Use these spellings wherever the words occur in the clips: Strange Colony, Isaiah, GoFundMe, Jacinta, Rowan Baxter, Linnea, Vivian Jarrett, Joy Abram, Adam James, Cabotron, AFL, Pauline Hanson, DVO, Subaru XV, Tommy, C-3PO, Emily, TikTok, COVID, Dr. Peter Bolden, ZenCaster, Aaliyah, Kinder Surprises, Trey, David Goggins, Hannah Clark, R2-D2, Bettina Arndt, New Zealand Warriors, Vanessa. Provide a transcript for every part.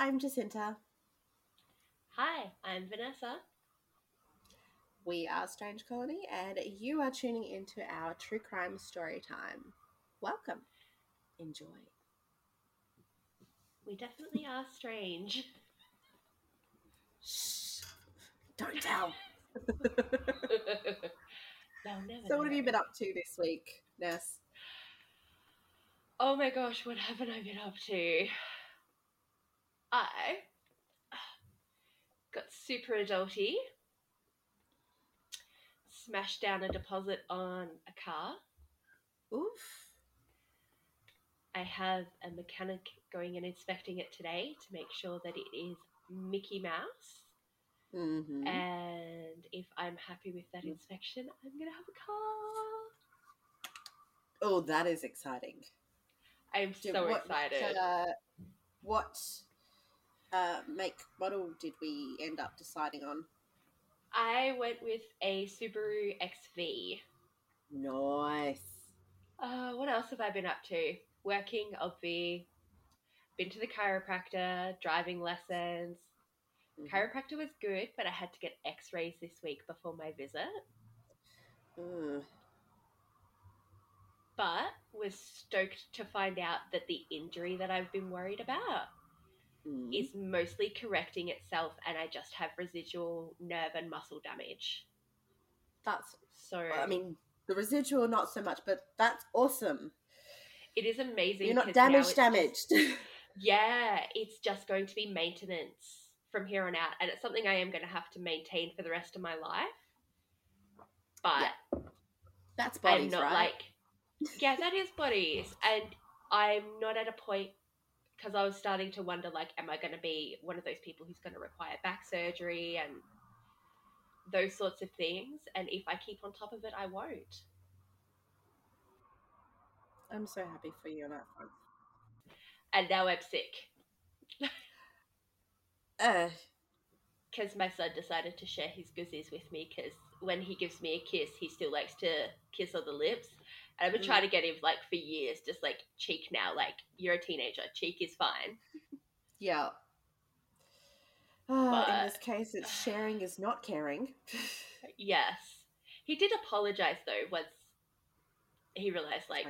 I'm Jacinta. Hi, I'm Vanessa. We are Strange Colony, and you are tuning into our true crime story time. Welcome. Enjoy. We definitely are strange. Shh. Don't tell. So what have you been up to this week, Ness? Oh my gosh, what haven't I been up to? I got super adulty, smashed down a deposit on a car. Oof. I have a mechanic going and inspecting it today to make sure that it is Mickey Mouse. Mm-hmm. And if I'm happy with that inspection, I'm going to have a car. Oh, that is exciting. I'm excited. What make model did we end up deciding on? I went with a Subaru XV. Nice. What else have I been up to? Working, obvi. Been to the chiropractor, driving lessons. Mm-hmm. Chiropractor was good, but I had to get x-rays this week before my visit. Mm. But was stoked to find out that the injury that I've been worried about is mostly correcting itself, and I just have residual nerve and muscle damage. That's so. I mean, the residual not so much, but that's awesome. It is amazing. You're not damaged. Just, yeah, it's just going to be maintenance from here on out, and it's something I am going to have to maintain for the rest of my life. But yeah. That's bodies, I'm not right? Like. Yeah, that is bodies, and I'm not at a point because I was starting to wonder, like, am I going to be one of those people who's going to require back surgery and those sorts of things, and if I keep on top of it, I won't. I'm so happy for you on that one. And now I'm sick. Because my son decided to share his goosies with me because when he gives me a kiss, he still likes to kiss on the lips. And I've been trying to get him, like, for years, just, like, cheek now. Like, you're a teenager. Cheek is fine. Yeah. In this case, it's sharing is not caring. Yes. He did apologize, though, once he realized, like,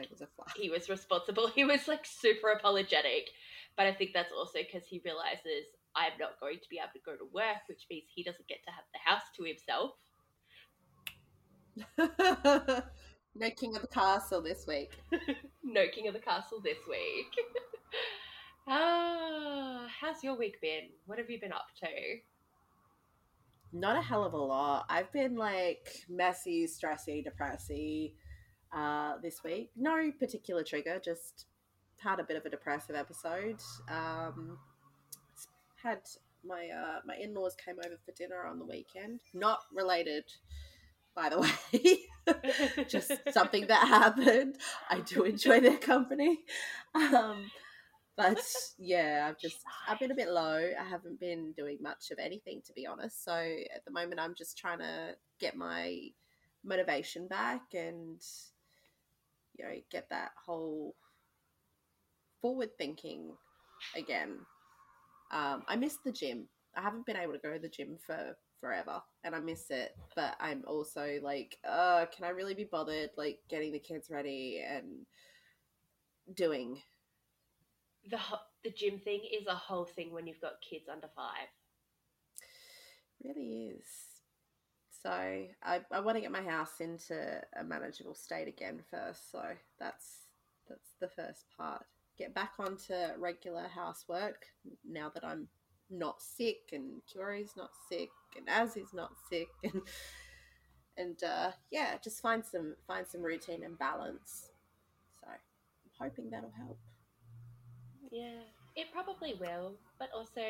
he was responsible. He was, like, super apologetic. But I think that's also because he realizes I'm not going to be able to go to work, which means he doesn't get to have the house to himself. No king of the castle this week. No king of the castle this week. How's your week been? What have you been up to? Not a hell of a lot. I've been like messy, stressy, depressy this week. No particular trigger, just had a bit of a depressive episode. Had my in-laws came over for dinner on the weekend. Not related, by the way. Just something that happened. I do enjoy their company, but yeah, I've been a bit low. I haven't been doing much of anything, to be honest, so at the moment I'm just trying to get my motivation back and, you know, get that whole forward thinking again. I miss the gym. I haven't been able to go to the gym for forever and I miss it, but I'm also like, can I really be bothered, like, getting the kids ready and doing the gym thing is a whole thing when you've got kids under 5. It really is. So I want to get my house into a manageable state again first, so that's the first part. Get back onto regular housework now that I'm not sick and Kiori's not sick and Azzy's not sick and yeah, just find some routine and balance. So I'm hoping that'll help. Yeah, it probably will, but also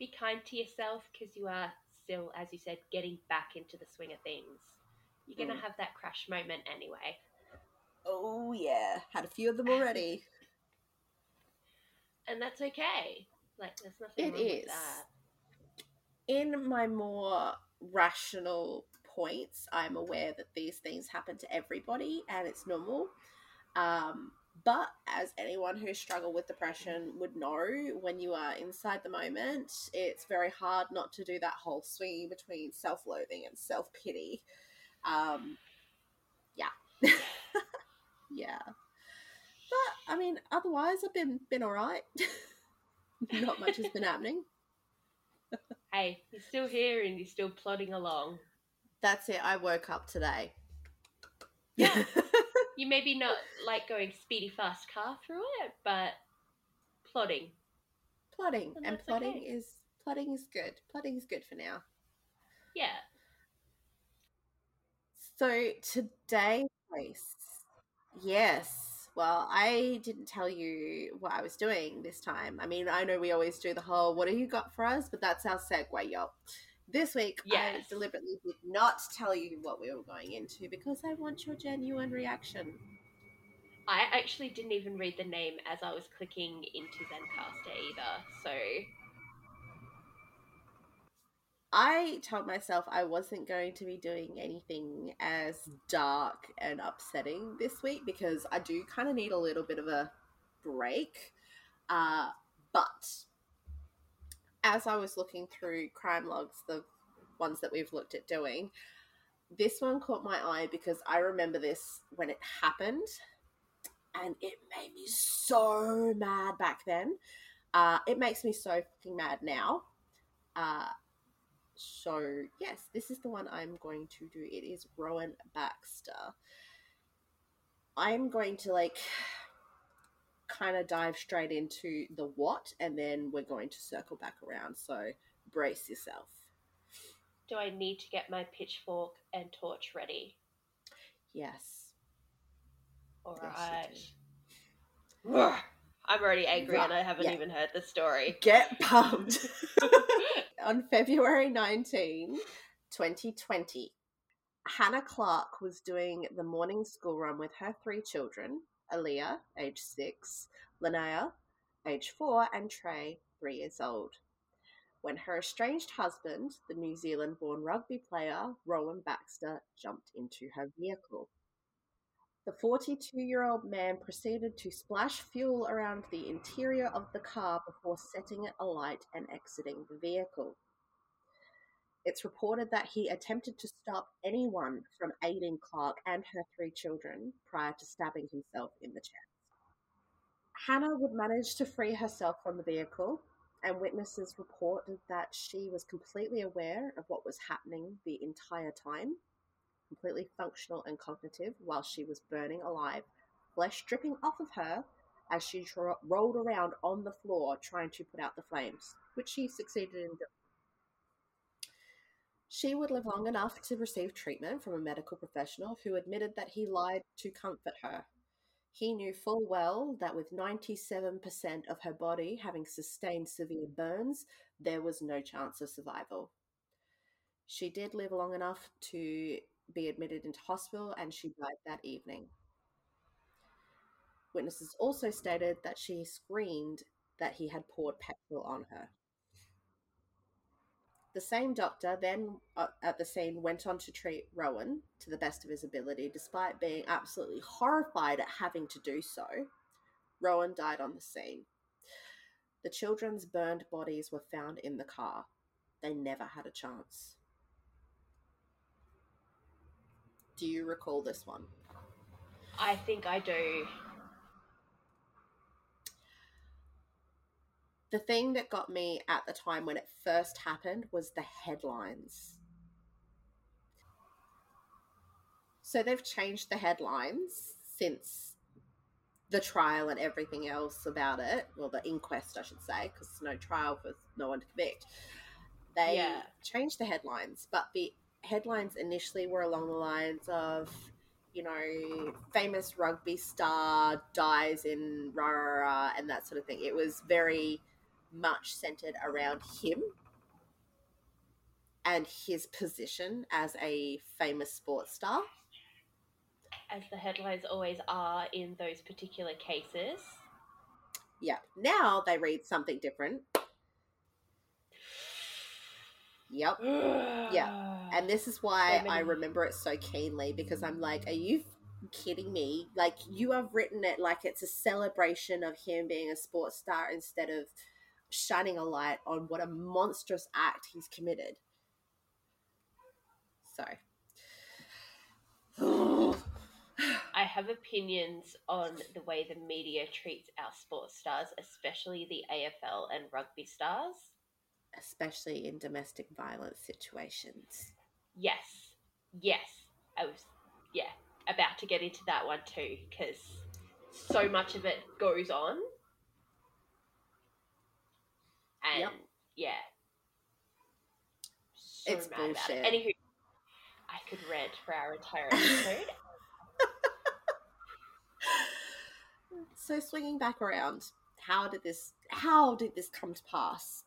be kind to yourself because you are still, as you said, getting back into the swing of things. You're gonna have that crash moment anyway. Oh yeah, had a few of them already. And that's okay. Like, there's nothing wrong with that. In my more rational points, I'm aware that these things happen to everybody and it's normal. But as anyone who struggled with depression would know, when you are inside the moment, it's very hard not to do that whole swing between self-loathing and self-pity. Yeah. Yeah. But, I mean, otherwise I've been all right. Not much has been happening. Hey, you're still here and you're still plodding along. That's it. I woke up today. Yeah. You maybe not like going speedy fast car through it, but plodding. Plodding. And plodding okay. Is good. Plodding is good for now. Yeah. So today, yes. Well, I didn't tell you what I was doing this time. I mean, I know we always do the whole, what have you got for us? But that's our segue, y'all. This week, yes. I deliberately did not tell you what we were going into because I want your genuine reaction. I actually didn't even read the name as I was clicking into ZenCaster either, so... I told myself I wasn't going to be doing anything as dark and upsetting this week because I do kind of need a little bit of a break, but... As I was looking through crime logs, the ones that we've looked at doing, this one caught my eye because I remember this when it happened and it made me so mad back then. It makes me so fucking mad now. So, yes, this is the one I'm going to do. It is Rowan Baxter. I'm going to, kind of dive straight into the what, and then we're going to circle back around, so brace yourself. Do I need to get my pitchfork and torch ready? Yes. Alright. I'm already angry and I haven't even heard the story. Get pumped! On February 19, 2020, Hannah Clark was doing the morning school run with her three children, Aaliyah, age 6, Linnea, age 4, and Trey, 3 years old, when her estranged husband, the New Zealand-born rugby player Rowan Baxter, jumped into her vehicle. The 42-year-old man proceeded to splash fuel around the interior of the car before setting it alight and exiting the vehicle. It's reported that he attempted to stop anyone from aiding Clark and her three children prior to stabbing himself in the chest. Hannah would manage to free herself from the vehicle, and witnesses reported that she was completely aware of what was happening the entire time, completely functional and cognitive, while she was burning alive, flesh dripping off of her as she rolled around on the floor trying to put out the flames, which she succeeded in doing. She would live long enough to receive treatment from a medical professional who admitted that he lied to comfort her. He knew full well that with 97% of her body having sustained severe burns, there was no chance of survival. She did live long enough to be admitted into hospital and she died that evening. Witnesses also stated that she screamed that he had poured petrol on her. The same doctor then at the scene went on to treat Rowan to the best of his ability, despite being absolutely horrified at having to do so. Rowan died on the scene. The children's burned bodies were found in the car. They never had a chance. Do you recall this one? I think I do. The thing that got me at the time when it first happened was the headlines. So they've changed the headlines since the trial and everything else about it, well, the inquest, I should say, because there's no trial for no one to convict. They changed the headlines, but the headlines initially were along the lines of, you know, famous rugby star dies in rah, rah, rah, and that sort of thing. It was very much centered around him and his position as a famous sports star. As the headlines always are in those particular cases. Yeah. Now they read something different. Yep. Yeah. And this is why I remember it so keenly, because I'm like, are you kidding me? Like, you have written it like it's a celebration of him being a sports star instead of shining a light on what a monstrous act he's committed. So I have opinions on the way the media treats our sports stars, especially the AFL and rugby stars. Especially in domestic violence situations. Yes. Yes. I was, about to get into that one too, because so much of it goes on. And, So it's mad bullshit. About it. Anywho, I could rant for our entire episode. So swinging back around, how did this come to pass?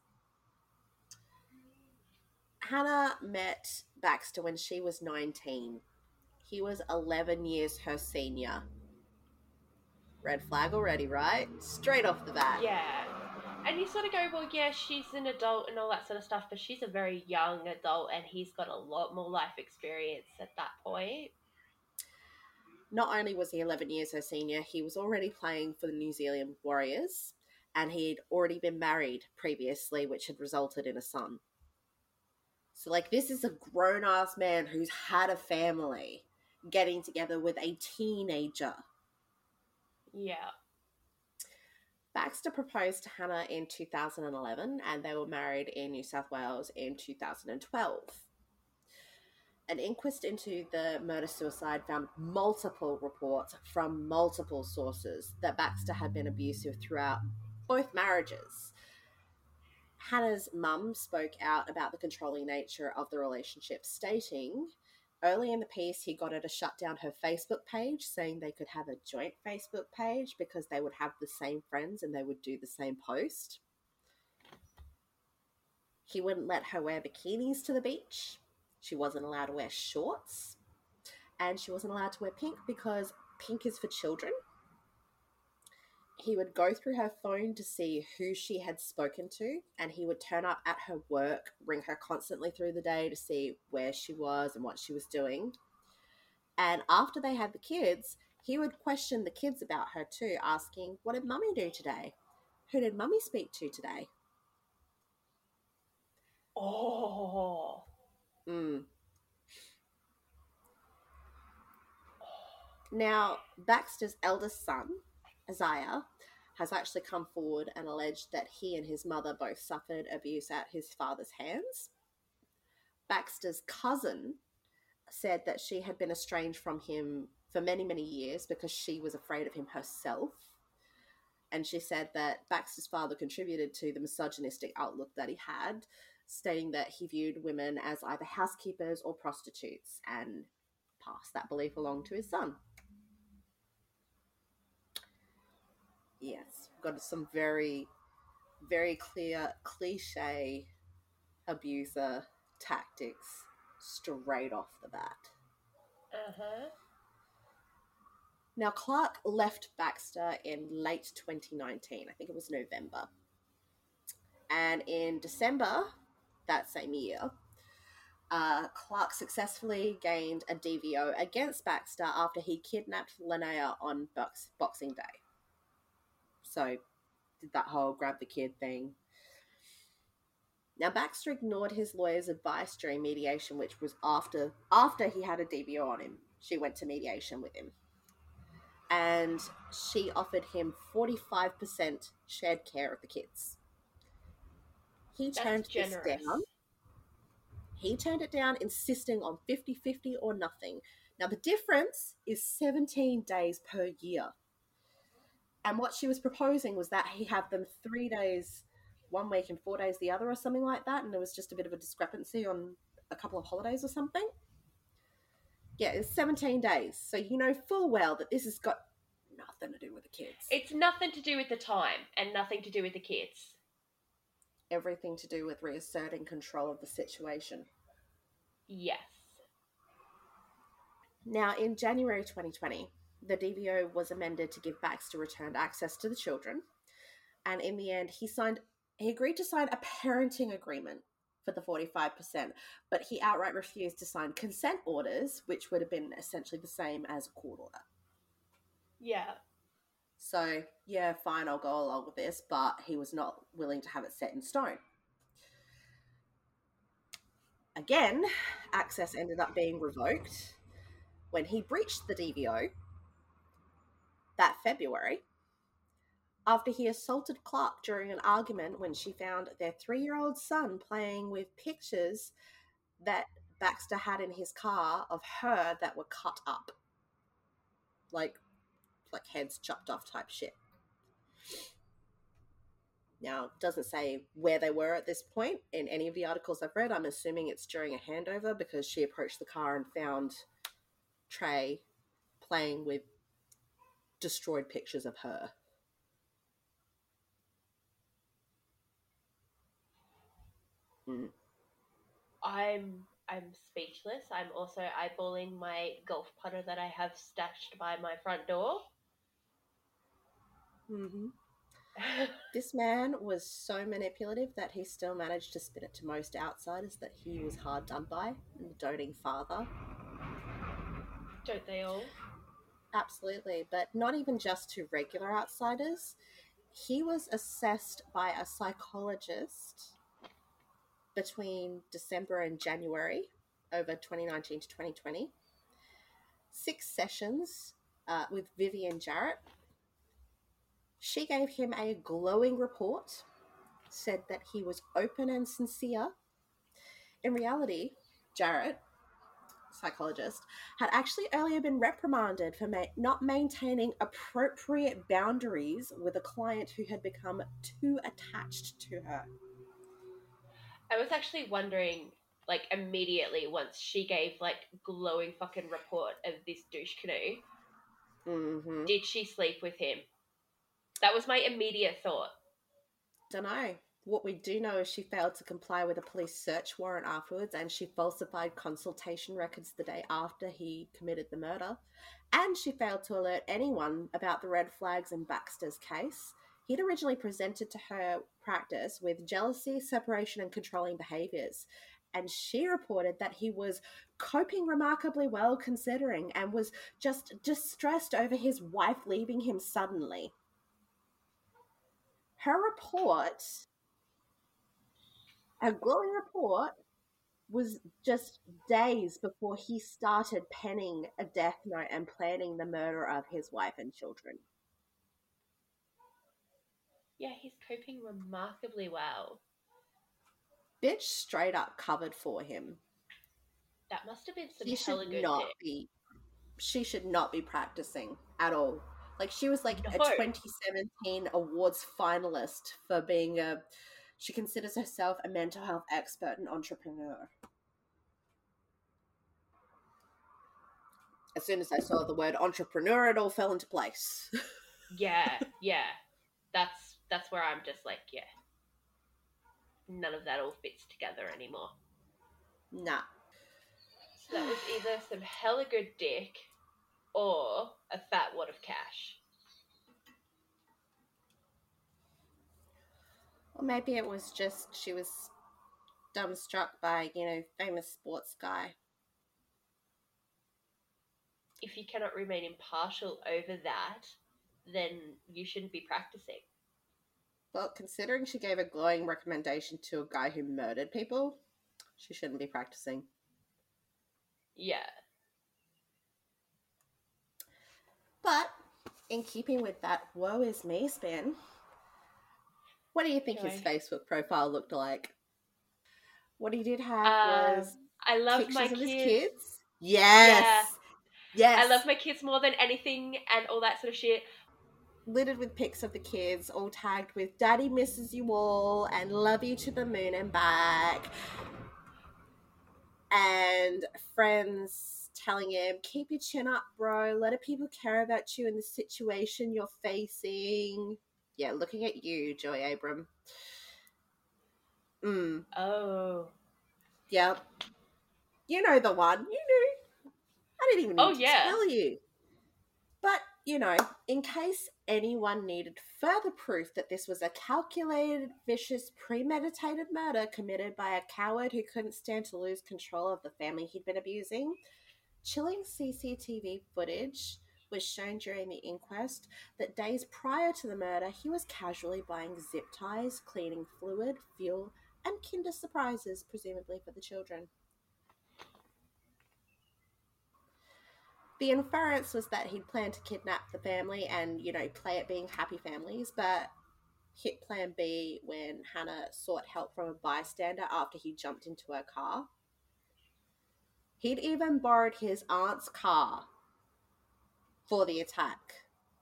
Hannah met Baxter when she was 19. He was 11 years her senior. Red flag already, right? Straight off the bat. Yeah. And you sort of go, well, yeah, she's an adult and all that sort of stuff, but she's a very young adult and he's got a lot more life experience at that point. Not only was he 11 years her senior, he was already playing for the New Zealand Warriors, and he'd already been married previously, which had resulted in a son. So, like, this is a grown-ass man who's had a family getting together with a teenager. Yeah. Baxter proposed to Hannah in 2011, and they were married in New South Wales in 2012. An inquest into the murder-suicide found multiple reports from multiple sources that Baxter had been abusive throughout both marriages. Hannah's mum spoke out about the controlling nature of the relationship, stating, early in the piece, he got her to shut down her Facebook page, saying they could have a joint Facebook page because they would have the same friends and they would do the same post. He wouldn't let her wear bikinis to the beach. She wasn't allowed to wear shorts, and she wasn't allowed to wear pink because pink is for children. He would go through her phone to see who she had spoken to, and he would turn up at her work, ring her constantly through the day to see where she was and what she was doing. And after they had the kids, he would question the kids about her too, asking, what did mummy do today? Who did mummy speak to today? Oh... Mm. Now, Baxter's eldest son, Isaiah, has actually come forward and alleged that he and his mother both suffered abuse at his father's hands. Baxter's cousin said that she had been estranged from him for many, many years because she was afraid of him herself. And she said that Baxter's father contributed to the misogynistic outlook that he had, stating that he viewed women as either housekeepers or prostitutes, and passed that belief along to his son. Yes, got some very, very clear cliche abuser tactics straight off the bat. Uh-huh. Now, Clark left Baxter in late 2019. I think it was November. And in December... that same year, Clark successfully gained a DVO against Baxter after he kidnapped Linnea on Boxing Day. So did that whole grab the kid thing. Now, Baxter ignored his lawyer's advice during mediation, which was after he had a DVO on him. She went to mediation with him. And she offered him 45% shared care of the kids. He turned it down, insisting on 50-50 or nothing. Now, the difference is 17 days per year. And what she was proposing was that he have them 3 days one week and 4 days the other or something like that. And there was just a bit of a discrepancy on a couple of holidays or something. Yeah, it's 17 days. So you know full well that this has got nothing to do with the kids. It's nothing to do with the time and nothing to do with the kids. Everything to do with reasserting control of the situation. Yes. Now, in January 2020, the DVO was amended to give Baxter returned access to the children. And in the end, he agreed to sign a parenting agreement for the 45%, but he outright refused to sign consent orders, which would have been essentially the same as a court order. Yeah. So, yeah, fine, I'll go along with this, but he was not willing to have it set in stone. Again, access ended up being revoked when he breached the DVO that February after he assaulted Clark during an argument when she found their 3-year-old son playing with pictures that Baxter had in his car of her that were cut up. Like heads chopped off type shit. Now, it doesn't say where they were at this point in any of the articles I've read. I'm assuming it's during a handover because she approached the car and found Trey playing with destroyed pictures of her. I'm speechless. I'm also eyeballing my golf putter that I have stashed by my front door. Mm-hmm. This man was so manipulative that he still managed to spin it to most outsiders that he was hard done by, and the doting father. Don't they all? Absolutely, but not even just to regular outsiders. He was assessed by a psychologist between December and January over 2019 to 2020. 6 sessions with Vivian Jarrett. She gave him a glowing report, said that he was open and sincere. In reality, Jarrett, psychologist, had actually earlier been reprimanded for not maintaining appropriate boundaries with a client who had become too attached to her. I was actually wondering, like, immediately once she gave, like, glowing fucking report of this douche canoe, mm-hmm. Did she sleep with him? That was my immediate thought. Dunno. What we do know is she failed to comply with a police search warrant afterwards, and she falsified consultation records the day after he committed the murder, and she failed to alert anyone about the red flags in Baxter's case. He'd originally presented to her practice with jealousy, separation, and controlling behaviours, and she reported that he was coping remarkably well considering and was just distressed over his wife leaving him suddenly. Her glowing report was just days before he started penning a death note and planning the murder of his wife and children. Yeah, he's coping remarkably well. Bitch straight up covered for him. That must have been some hella good dick. She should not be practicing at all. Like, she was like a 2017 awards finalist for being a... She considers herself a mental health expert and entrepreneur. As soon as I saw the word entrepreneur, it all fell into place. Yeah. That's where I'm just like, yeah. None of that all fits together anymore. Nah. So that was either some hella good dick or a fat wad of cash. Or maybe it was just she was dumbstruck by, famous sports guy. If you cannot remain impartial over that, then you shouldn't be practicing. Well, considering she gave a glowing recommendation to a guy who murdered people, she shouldn't be practicing. Yeah. But in keeping with that woe is me spin... What do you think his Facebook profile looked like? What he did have was I loved pictures of his kids. Yes. Yeah. Yes. I love my kids more than anything and all that sort of shit. Littered with pics of the kids, all tagged with "Daddy misses you all" and "Love you to the moon and back." And friends telling him, "Keep your chin up, bro. A lot of people care about you in the situation you're facing." Yeah, looking at you, Joy Abram. Oh. Yep. You know the one. You knew. I didn't even need to tell you. But you know, in case anyone needed further proof that this was a calculated, vicious, premeditated murder committed by a coward who couldn't stand to lose control of the family he'd been abusing, chilling CCTV footage was shown during the inquest that days prior to the murder, he was casually buying zip ties, cleaning fluid, fuel, and Kinder Surprises, presumably for the children. The inference was that he'd planned to kidnap the family and, you know, play at being happy families, but hit plan B when Hannah sought help from a bystander after he jumped into her car. He'd even borrowed his aunt's car for the attack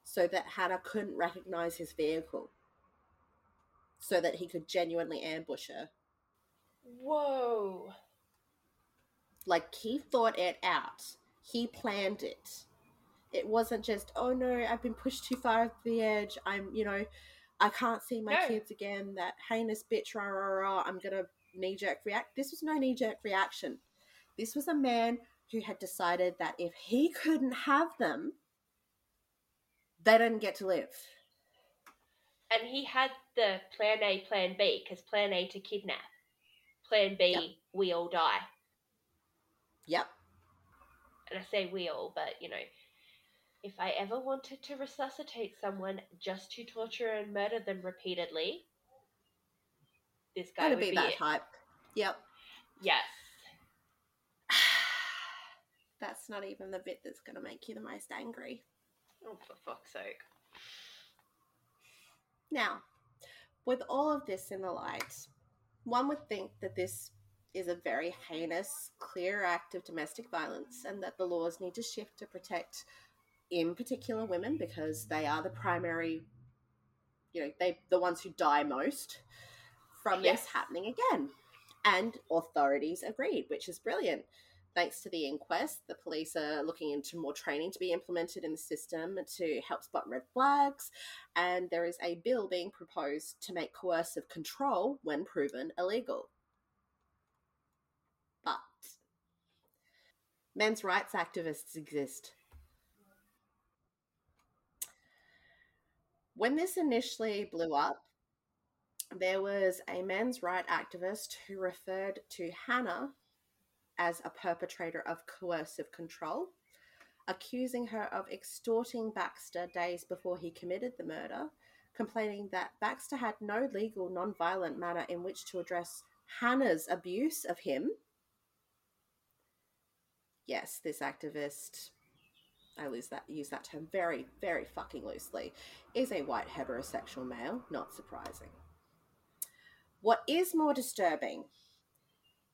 so that Hannah couldn't recognize his vehicle, so that he could genuinely ambush her. Whoa. Like, he thought it out. He planned it. It wasn't just, oh no, I've been pushed too far off the edge. I'm, you know, I can't see my kids again. That heinous bitch, rah, rah, rah. I'm going to knee-jerk react. This was no knee-jerk reaction. This was a man who had decided that if he couldn't have them, they didn't get to live. And he had the plan A, plan B, because plan A to kidnap. Plan B, yep. We all die. Yep. And I say we all, but, you know, if I ever wanted to resuscitate someone just to torture and murder them repeatedly, this guy would be that type. Yep. Yes. That's not even the bit that's going to make you the most angry. Oh, for fuck's sake. Now, with all of this in the light, one would think that this is a very heinous, clear act of domestic violence and that the laws need to shift to protect, in particular, women, because they are the primary, you know, the ones who die most from this happening again. And authorities agreed, which is brilliant. Thanks to the inquest, the police are looking into more training to be implemented in the system to help spot red flags, and there is a bill being proposed to make coercive control, when proven, illegal. But men's rights activists exist. When this initially blew up, there was a men's rights activist who referred to Hannah as a perpetrator of coercive control, accusing her of extorting Baxter days before he committed the murder, complaining that Baxter had no legal, non-violent manner in which to address Hannah's abuse of him. Yes, this activist, I use that term very, very fucking loosely, is a white heterosexual male, not surprising. What is more disturbing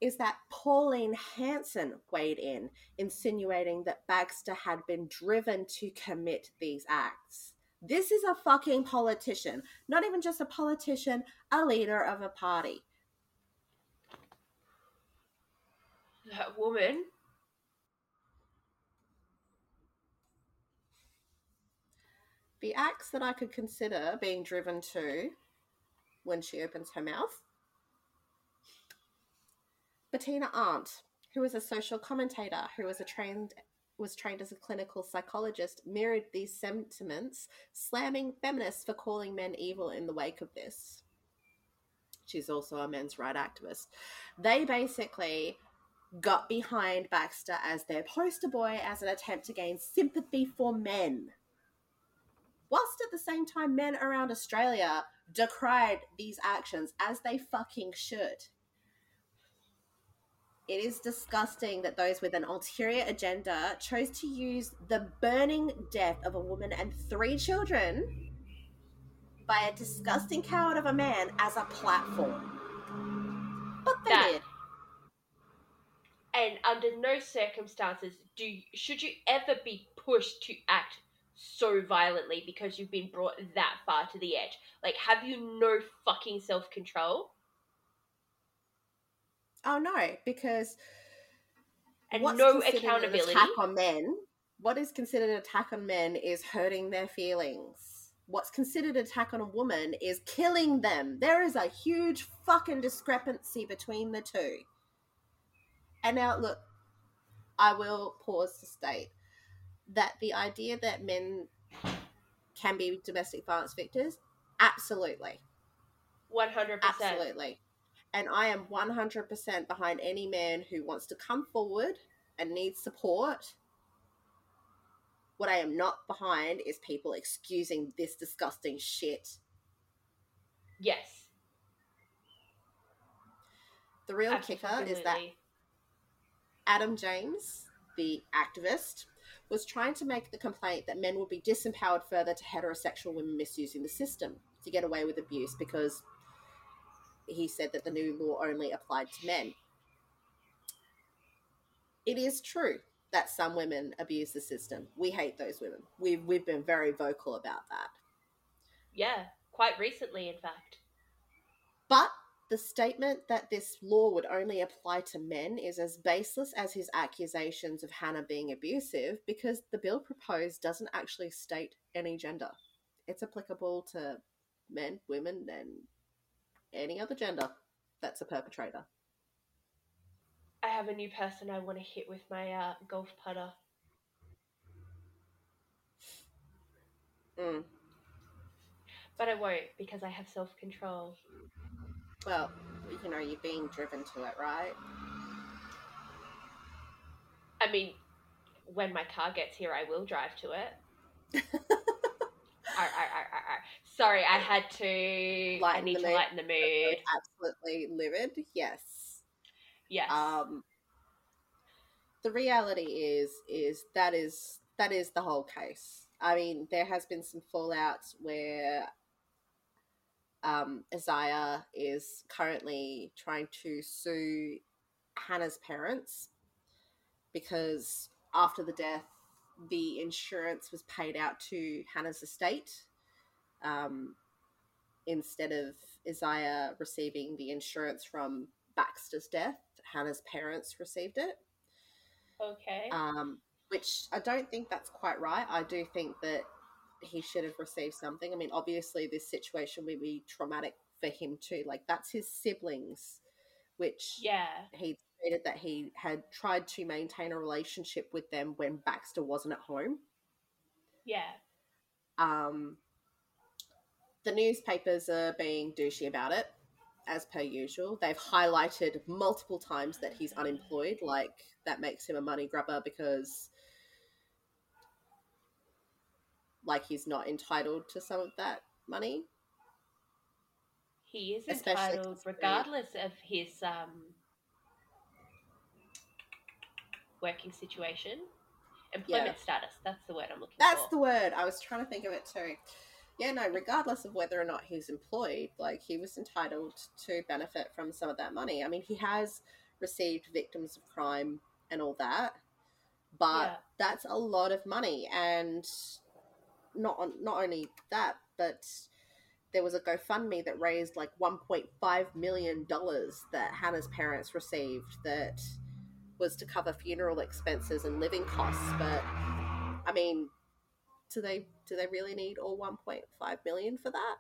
is that Pauline Hanson weighed in, insinuating that Baxter had been driven to commit these acts. This is a fucking politician. Not even just a politician, a leader of a party. That woman. The acts that I could consider being driven to when she opens her mouth. Bettina Arndt, who is a social commentator who was trained as a clinical psychologist, mirrored these sentiments, slamming feminists for calling men evil in the wake of this. She's also a men's rights activist. They basically got behind Baxter as their poster boy as an attempt to gain sympathy for men. Whilst at the same time, men around Australia decried these actions, as they fucking should. It is disgusting that those with an ulterior agenda chose to use the burning death of a woman and 3 children by a disgusting coward of a man as a platform. But they did. And under no circumstances should you ever be pushed to act so violently because you've been brought that far to the edge. Like, have you no fucking self-control? Oh no, because and what's no accountability. An attack on men. What is considered an attack on men is hurting their feelings. What's considered an attack on a woman is killing them. There is a huge fucking discrepancy between the two. And now, look, I will pause to state that the idea that men can be domestic violence victims? Absolutely. 100%. Absolutely. And I am 100% behind any man who wants to come forward and needs support. What I am not behind is people excusing this disgusting shit. Yes. The real kicker is that Adam James, the activist, was trying to make the complaint that men would be disempowered further to heterosexual women misusing the system to get away with abuse because he said that the new law only applied to men. It is true that some women abuse the system. We hate those women. We've been very vocal about that. Yeah, quite recently, in fact. But the statement that this law would only apply to men is as baseless as his accusations of Hannah being abusive, because the bill proposed doesn't actually state any gender. It's applicable to men, women, and any other gender that's a perpetrator. I have a new person I want to hit with my golf putter. Mm. But I won't, because I have self-control. Well, you know, you're being driven to it, right? I mean, when my car gets here, I will drive to it. Sorry, I had to... lighten the mood. Absolutely livid, yes. Yes. The reality is that is the whole case. I mean, there has been some fallouts where... Isaiah is currently trying to sue Hannah's parents because after the death, the insurance was paid out to Hannah's estate instead of Isaiah receiving the insurance from Baxter's death. Hannah's parents received it. Okay. Which I don't think that's quite right. I do think that he should have received something. I mean, obviously this situation would be traumatic for him too. Like, that's his siblings, which he stated that he had tried to maintain a relationship with them when Baxter wasn't at home. Yeah. The newspapers are being douchey about it, as per usual. They've highlighted multiple times that he's unemployed. Like, that makes him a money grubber because... like, he's not entitled to some of that money. He is entitled regardless of his working situation. Employment status, that's the word I'm looking for. That's the word. I was trying to think of it too. Yeah, no, regardless of whether or not he's employed, like, he was entitled to benefit from some of that money. I mean, he has received victims of crime and all that, but that's a lot of money. And... Not only that, but there was a GoFundMe that raised like $1.5 million that Hannah's parents received that was to cover funeral expenses and living costs. But I mean, do they really need all 1.5 million for that?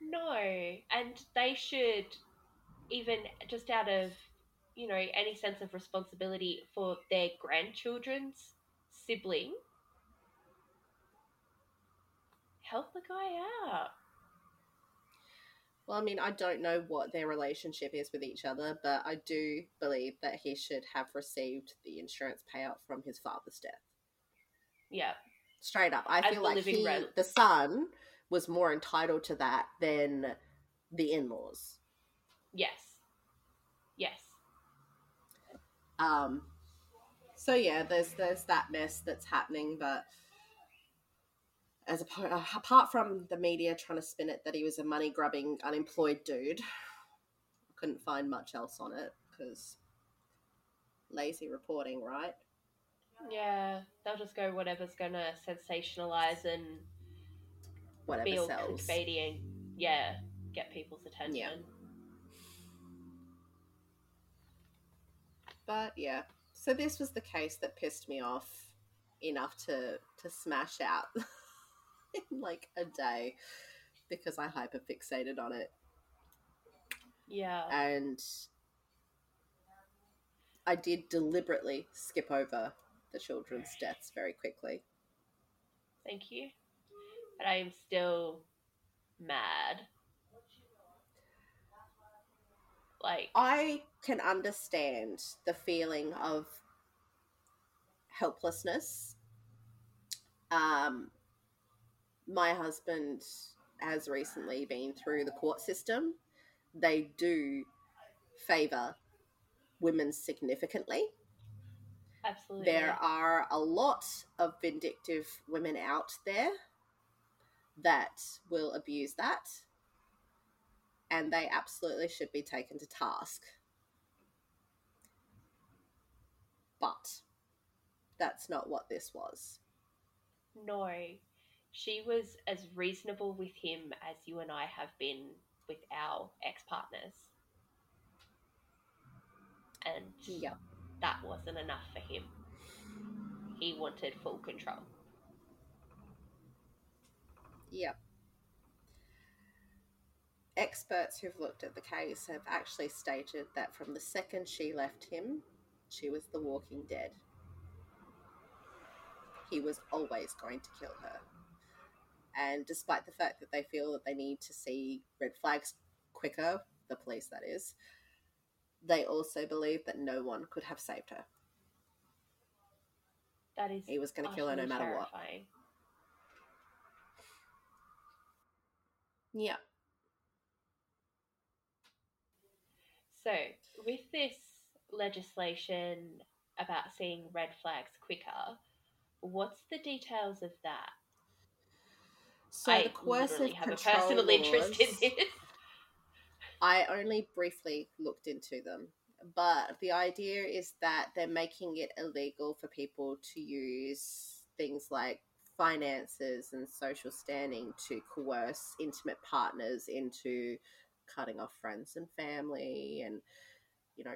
No, and they should, even just out of, you know, any sense of responsibility for their grandchildren's sibling, help the guy out. Well, I mean, I don't know what their relationship is with each other, but I do believe that he should have received the insurance payout from his father's death. Yeah. Straight up. I feel like the son was more entitled to that than the in-laws. Yes. Yes. So, yeah, there's that mess that's happening, but... apart from the media trying to spin it that he was a money-grubbing, unemployed dude, I couldn't find much else on it because lazy reporting, right? Yeah, they'll just go whatever's going to sensationalise and whatever be all sells. Clickbaity and, yeah, get people's attention. Yeah. But, yeah, so this was the case that pissed me off enough to smash out... in like a day, because I hyperfixated on it. Yeah. And I did deliberately skip over the children's deaths very quickly. Thank you. But I am still mad. Like, I can understand the feeling of helplessness. My husband has recently been through the court system. They do favour women significantly. Absolutely. There are a lot of vindictive women out there that will abuse that, and they absolutely should be taken to task. But that's not what this was. No. She was as reasonable with him as you and I have been with our ex-partners. And yep, that wasn't enough for him. He wanted full control. Yep. Experts who've looked at the case have actually stated that from the second she left him, she was the walking dead. He was always going to kill her. And despite the fact that they feel that they need to see red flags quicker, the police that is, they also believe that no one could have saved her. That is, he was going to kill her no matter what. Yeah. So, with this legislation about seeing red flags quicker, what's the details of that? So I literally have a personal interest in this. I only briefly looked into them, but the idea is that they're making it illegal for people to use things like finances and social standing to coerce intimate partners into cutting off friends and family and, you know,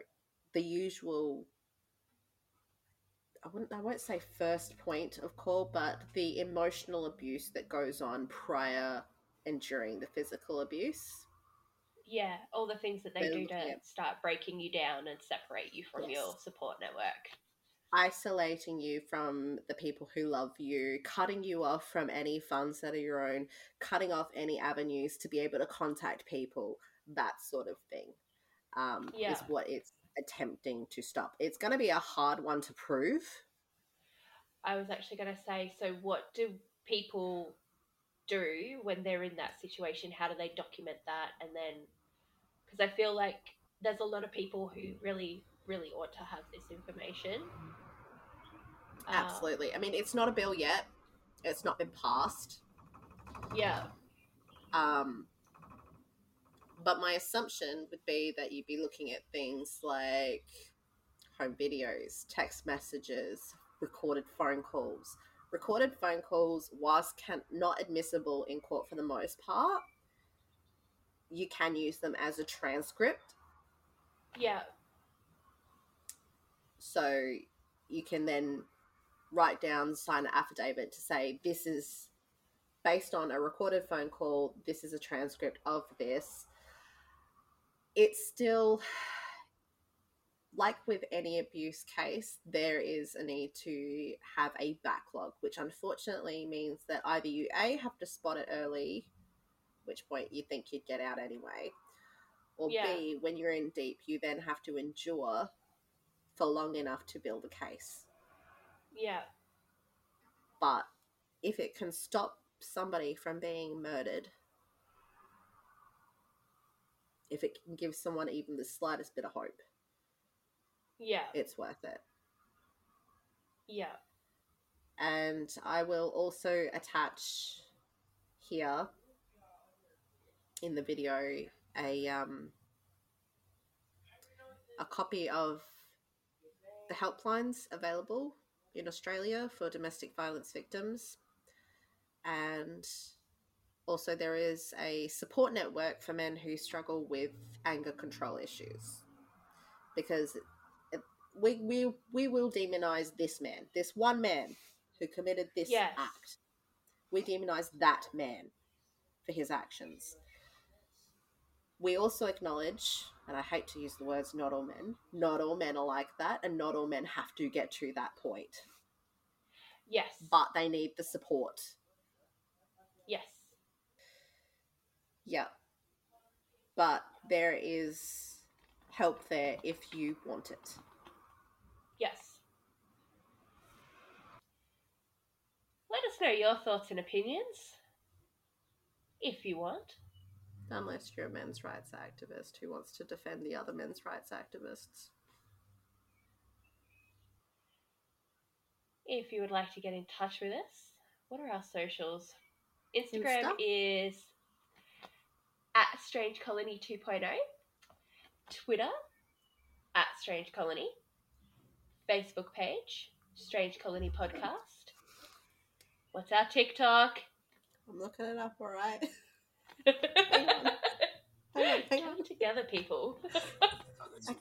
the usual, I won't say first point of call, but the emotional abuse that goes on prior and during the physical abuse. Yeah, all the things that they do to start breaking you down and separate you from your support network. Isolating you from the people who love you, cutting you off from any funds that are your own, cutting off any avenues to be able to contact people, that sort of thing is what it's attempting to stop. It's going to be a hard one to prove. I was actually going to say, so what do people do when they're in that situation? How do they document that? And then, because I feel like there's a lot of people who really, really ought to have this information. Absolutely. I mean, it's not a bill yet. It's not been passed. Yeah. But my assumption would be that you'd be looking at things like home videos, text messages, recorded phone calls, whilst not admissible in court for the most part. You can use them as a transcript. Yeah. So you can then write down, sign an affidavit to say this is based on a recorded phone call, this is a transcript of this. It's still, like with any abuse case, there is a need to have a backlog, which unfortunately means that either you A, have to spot it early, which point you think you'd get out anyway, or B, when you're in deep, you then have to endure for long enough to build a case. Yeah. But if it can stop somebody from being murdered, if it can give someone even the slightest bit of hope, it's worth it. Yeah. And I will also attach here in the video a copy of the helplines available in Australia for domestic violence victims, and also, there is a support network for men who struggle with anger control issues, because we will demonize this one man who committed this act. We demonize that man for his actions. We also acknowledge, and I hate to use the words, not all men are like that, and not all men have to get to that point. Yes. But they need the support Yes. Yeah. But there is help there if you want it. Yes. Let us know your thoughts and opinions, if you want. Unless you're a men's rights activist who wants to defend the other men's rights activists. If you would like to get in touch with us, what are our socials? Instagram is at Strange Colony 2.0, Twitter at Strange Colony, Facebook page Strange Colony Podcast. What's our TikTok? I'm looking it up, all right. Hang on. Come together, people.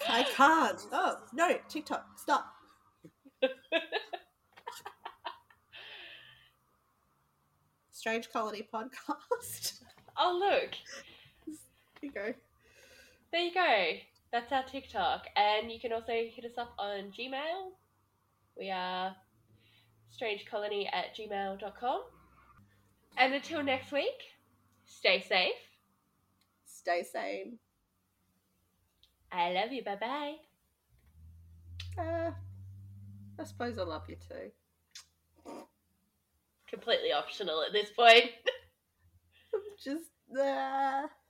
I can't. Oh, no, TikTok, stop. Strange Colony Podcast. Oh, look. There you go. That's our TikTok. And you can also hit us up on Gmail. We are strangecolony@gmail.com. And until next week, stay safe. Stay sane. I love you. Bye-bye. I suppose I love you too. Completely optional at this point. I'm just...